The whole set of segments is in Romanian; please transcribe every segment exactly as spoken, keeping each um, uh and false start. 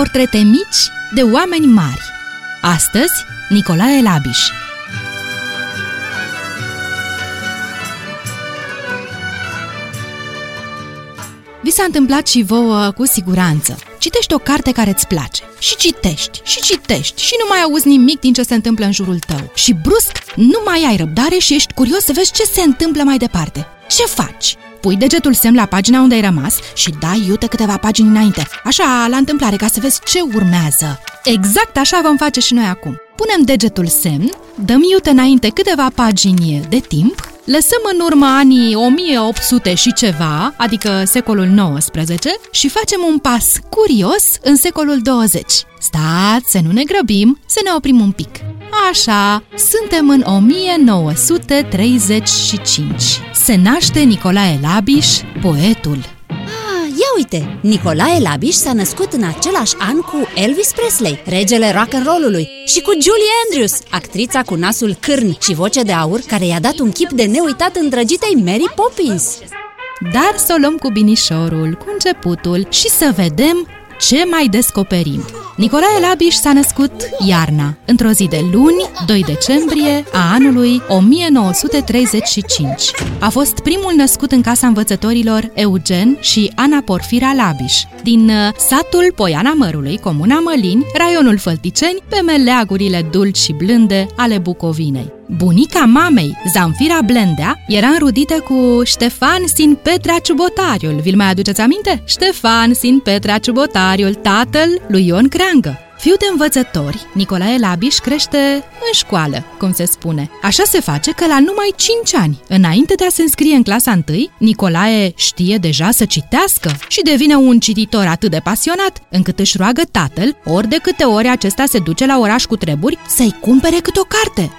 portrete mici de oameni mari. Astăzi, Nicolae Labiș. Vi s-a întâmplat și vouă cu siguranță. Citești o carte care îți place și citești, și citești și nu mai auzi nimic din ce se întâmplă în jurul tău. Și brusc nu mai ai răbdare și ești curios să vezi ce se întâmplă mai departe. Ce faci? Pui degetul semn la pagina unde ai rămas și dai iute câteva pagini înainte, așa, la întâmplare, ca să vezi ce urmează. Exact așa vom face și noi acum. Punem degetul semn, dăm iute înainte câteva pagini de timp, lăsăm în urmă anii o mie opt sute și ceva, adică secolul nouăsprezece, și facem un pas curios în secolul douăzeci. Stați, să nu ne grăbim, să ne oprim un pic. Așa, suntem în o mie nouă sute treizeci și cinci. Se naște Nicolae Labiș, poetul. Ah, ia uite! Nicolae Labiș s-a născut în același an cu Elvis Presley, regele rock'n'roll-ului, și cu Julie Andrews, actrița cu nasul cârn și voce de aur, care i-a dat un chip de neuitat îndrăgitei Mary Poppins. Dar să o luăm cu binișorul, cu începutul și să vedem ce mai descoperim. Nicolae Labiș s-a născut iarna, într-o zi de luni, doi decembrie, a anului o mie nouă sute treizeci și cinci. A fost primul născut în casa învățătorilor Eugen și Ana Porfira Labiș, din satul Poiana Mărului, comuna Mălini, raionul Fălticeni, pe meleagurile dulci și blânde ale Bucovinei. Bunica mamei, Zamfira Blendea, era înrudită cu Ștefan Sin Petra Ciubotariul. Vi-l mai aduceți aminte? Ștefan Sin Petra Ciubotariul, tatăl lui Ion Creangă. Fiu de învățători, Nicolae Labiș crește în școală, cum se spune. Așa se face că la numai cinci ani, înainte de a se înscrie în clasa întâi, Nicolae știe deja să citească și devine un cititor atât de pasionat, încât își roagă tatăl, ori de câte ori acesta se duce la oraș cu treburi, să-i cumpere câte o carte.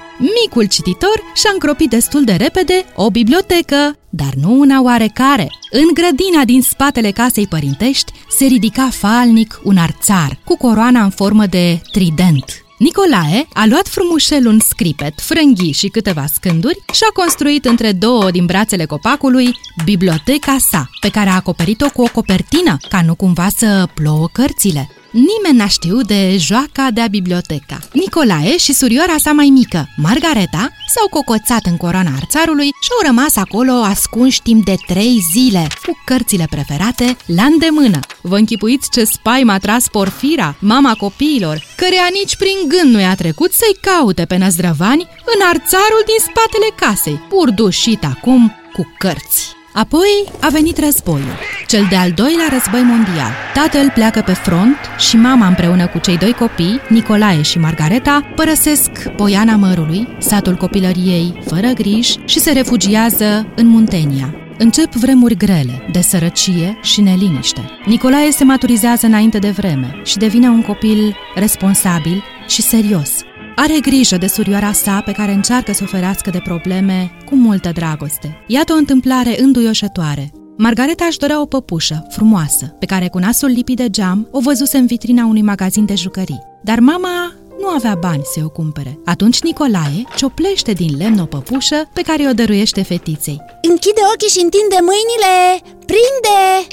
Micul cititor și-a încropit destul de repede o bibliotecă, dar nu una oarecare. În grădina din spatele casei părintești se ridica falnic un arțar cu coroana în formă de trident. Nicolae a luat frumușel un scripet, frânghii și câteva scânduri și a construit între două din brațele copacului biblioteca sa, pe care a acoperit-o cu o copertină, ca nu cumva să plouă cărțile. Nimeni n-a știut de joaca de-a biblioteca. Nicolae și surioara sa mai mică, Margareta, s-au cocoțat în coroana arțarului și au rămas acolo ascunși timp de trei zile, cu cărțile preferate la îndemână. Vă închipuiți ce spaimă a tras Porfira, mama copiilor, căreia nici prin gând nu i-a trecut să-i caute pe năzdrăvani în arțarul din spatele casei, urdușit acum cu cărți. Apoi a venit războiul, cel de-al doilea război mondial. Tatăl pleacă pe front și mama, împreună cu cei doi copii, Nicolae și Margareta, părăsesc Poiana Mărului, satul copilăriei, fără griji, și se refugiază în Muntenia. Încep vremuri grele, de sărăcie și neliniște. Nicolae se maturizează înainte de vreme și devine un copil responsabil și serios. Are grijă de surioara sa, pe care încearcă să o ferească de probleme cu multă dragoste. Iată o întâmplare înduioșătoare. Margareta își dorea o păpușă frumoasă, pe care cu nasul lipit de geam o văzuse în vitrina unui magazin de jucării. Dar mama nu avea bani să o cumpere. Atunci Nicolae cioplește din lemn o păpușă pe care o dăruiește fetiței. Închide ochii și întinde mâinile! Prinde!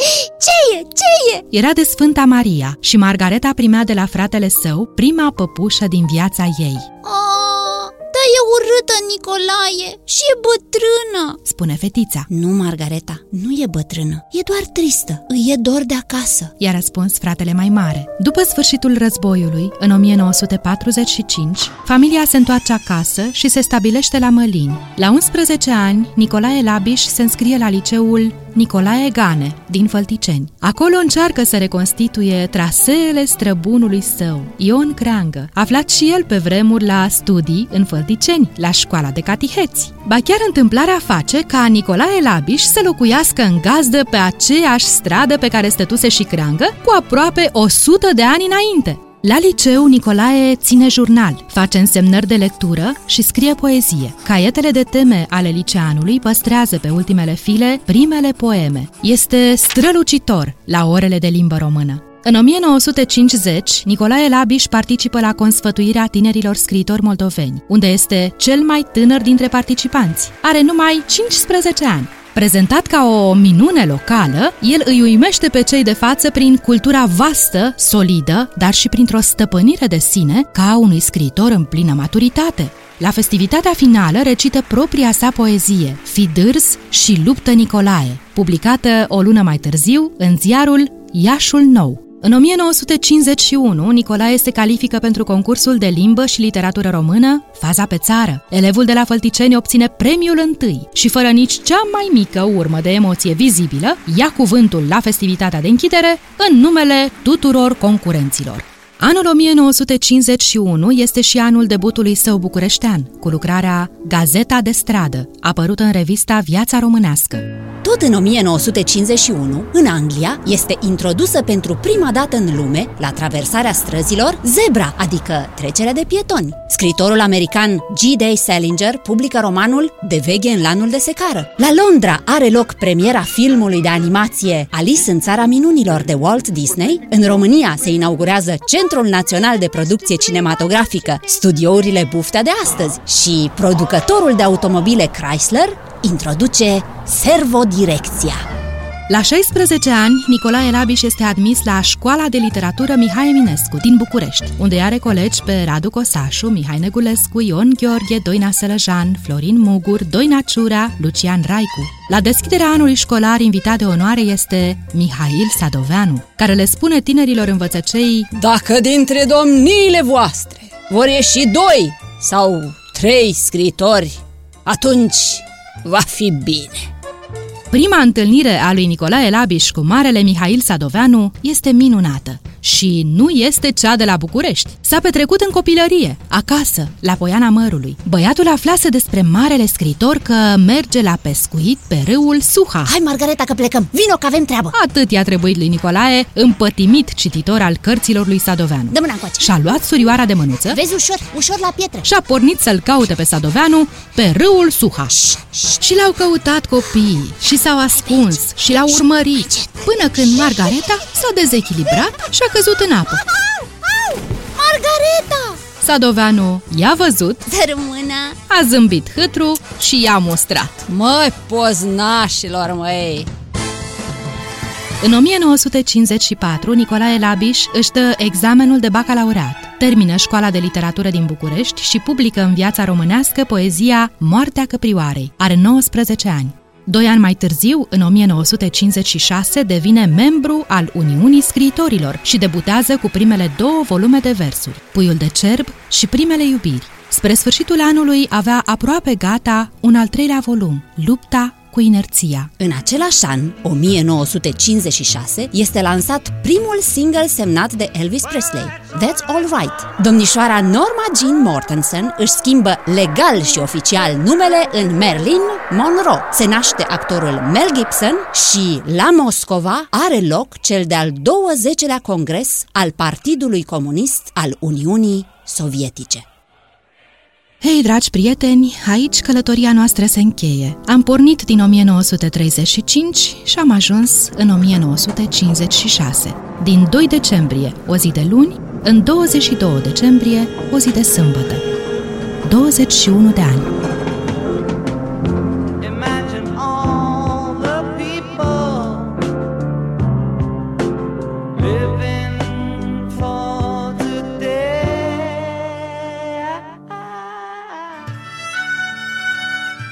Ce e? Ce e? Era de Sfânta Maria și Margareta primea de la fratele său prima păpușă din viața ei. Oh, dar e urâtă, Nicolae, și e bătrână, spune fetița. Nu, Margareta, nu e bătrână, e doar tristă, îi e dor de acasă, i-a răspuns fratele mai mare. După sfârșitul războiului, în o mie nouă sute patruzeci și cinci, familia se întoarce acasă și se stabilește la Mălini. La unsprezece ani, Nicolae Labiș se înscrie la liceul Nicolae Gane, din Fălticeni. Acolo încearcă să reconstituie traseele străbunului său, Ion Creangă, aflat și el pe vremuri la studii în Fălticeni, la școala de catiheți. Ba chiar întâmplarea face ca Nicolae Labiș să locuiască în gazdă pe aceeași stradă pe care stătuse și Creangă cu aproape o sută de ani înainte. La liceu, Nicolae ține jurnal, face însemnări de lectură și scrie poezie. Caietele de teme ale liceanului păstrează pe ultimele file primele poeme. Este strălucitor la orele de limbă română. În o mie nouă sute cincizeci, Nicolae Labiș participă la consfătuirea tinerilor scriitori moldoveni, unde este cel mai tânăr dintre participanți. Are numai cincisprezece ani. Prezentat ca o minune locală, el îi uimește pe cei de față prin cultura vastă, solidă, dar și printr-o stăpânire de sine ca a unui scriitor în plină maturitate. La festivitatea finală recită propria sa poezie, Fidârz și Luptă Nicolae, publicată o lună mai târziu în ziarul Iașul Nou. În o mie nouă sute cincizeci și unu, Nicolae se califică pentru concursul de limbă și literatură română, faza pe țară. Elevul de la Fălticeni obține premiul întâi și, fără nici cea mai mică urmă de emoție vizibilă, ia cuvântul la festivitatea de închidere în numele tuturor concurenților. Anul o mie nouă sute cincizeci și unu este și anul debutului său bucureștean, cu lucrarea Gazeta de stradă, apărută în revista Viața Românească. Tot în o mie nouă sute cincizeci și unu, în Anglia, este introdusă pentru prima dată în lume, la traversarea străzilor, zebra, adică trecerea de pietoni. Scriitorul american G D Salinger publică romanul De veghe în lanul de secară. La Londra are loc premiera filmului de animație Alice în țara minunilor de Walt Disney. În România se inaugurează Centrul Național de Producție Cinematografică, Studiourile Buftea de astăzi, și producătorul de automobile Chrysler introduce servodirecția. La șaisprezece ani, Nicolae Labiș este admis la Școala de Literatură Mihai Eminescu din București, unde are colegi pe Radu Cosasu, Mihai Negulescu, Ion Gheorghe, Doina Sălăjan, Florin Mugur, Doina Ciura, Lucian Raicu. La deschiderea anului școlar, invitat de onoare este Mihail Sadoveanu, care le spune tinerilor învățăcei: dacă dintre domniile voastre vor ieși doi sau trei scriitori, atunci va fi bine. Prima întâlnire a lui Nicolae Labiș cu marele Mihail Sadoveanu este minunată și nu este cea de la București. S-a petrecut în copilărie, acasă, la Poiana Mărului. Băiatul aflase despre marele scriitor că merge la pescuit pe râul Suha. Hai, Margareta, că plecăm! Vino că avem treabă! Atât i-a trebuit lui Nicolae, împătimit cititor al cărților lui Sadoveanu. Dă mâna încoace! Și-a luat surioara de mânuță. Vezi, ușor, ușor la pietre! Și-a pornit să-l caute pe Sadoveanu pe râul Suha. Și l-au căutat copiii și s-au ascuns și l-au urmărit, până când Margareta s-a dezechilibrat și a căzut în apă. Au, au, Margareta! Sadoveanu i-a văzut, Dărmâna. A zâmbit hâtru și i-a mustrat. Măi, poznașilor, măi! În o mie nouă sute cincizeci și patru, Nicolae Labiș își dă examenul de bacalaureat, termină Școala de Literatură din București și publică în Viața Românească poezia Moartea Căprioarei. Are nouăsprezece ani. Doi ani mai târziu, în o mie nouă sute cincizeci și șase, devine membru al Uniunii Scriitorilor și debutează cu primele două volume de versuri, Puiul de cerb și Primele iubiri. Spre sfârșitul anului avea aproape gata un al treilea volum, Lupta cu inerția. În același an, o mie nouă sute cincizeci și șase, este lansat primul single semnat de Elvis Presley, That's All Right. Domnișoara Norma Jean Mortensen își schimbă legal și oficial numele în Marilyn Monroe. Se naște actorul Mel Gibson și la Moscova are loc cel de-al douăzecilea congres al Partidului Comunist al Uniunii Sovietice. Hei, dragi prieteni, aici călătoria noastră se încheie. Am pornit din o mie nouă sute treizeci și cinci și am ajuns în o mie nouă sute cincizeci și șase. Din doi decembrie, o zi de luni, în douăzeci și doi decembrie, o zi de sâmbătă. douăzeci și unu de ani.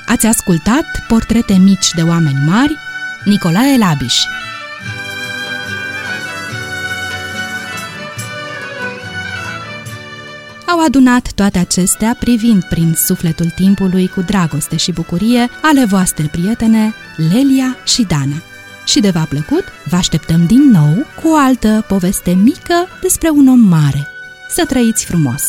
Ați ascultat Portrete mici de oameni mari, Nicolae Labiș. Au adunat toate acestea privind prin sufletul timpului cu dragoste și bucurie ale voastre prietene Lelia și Dana. Și de v-a plăcut, vă așteptăm din nou cu o altă poveste mică despre un om mare. Să trăiți frumos!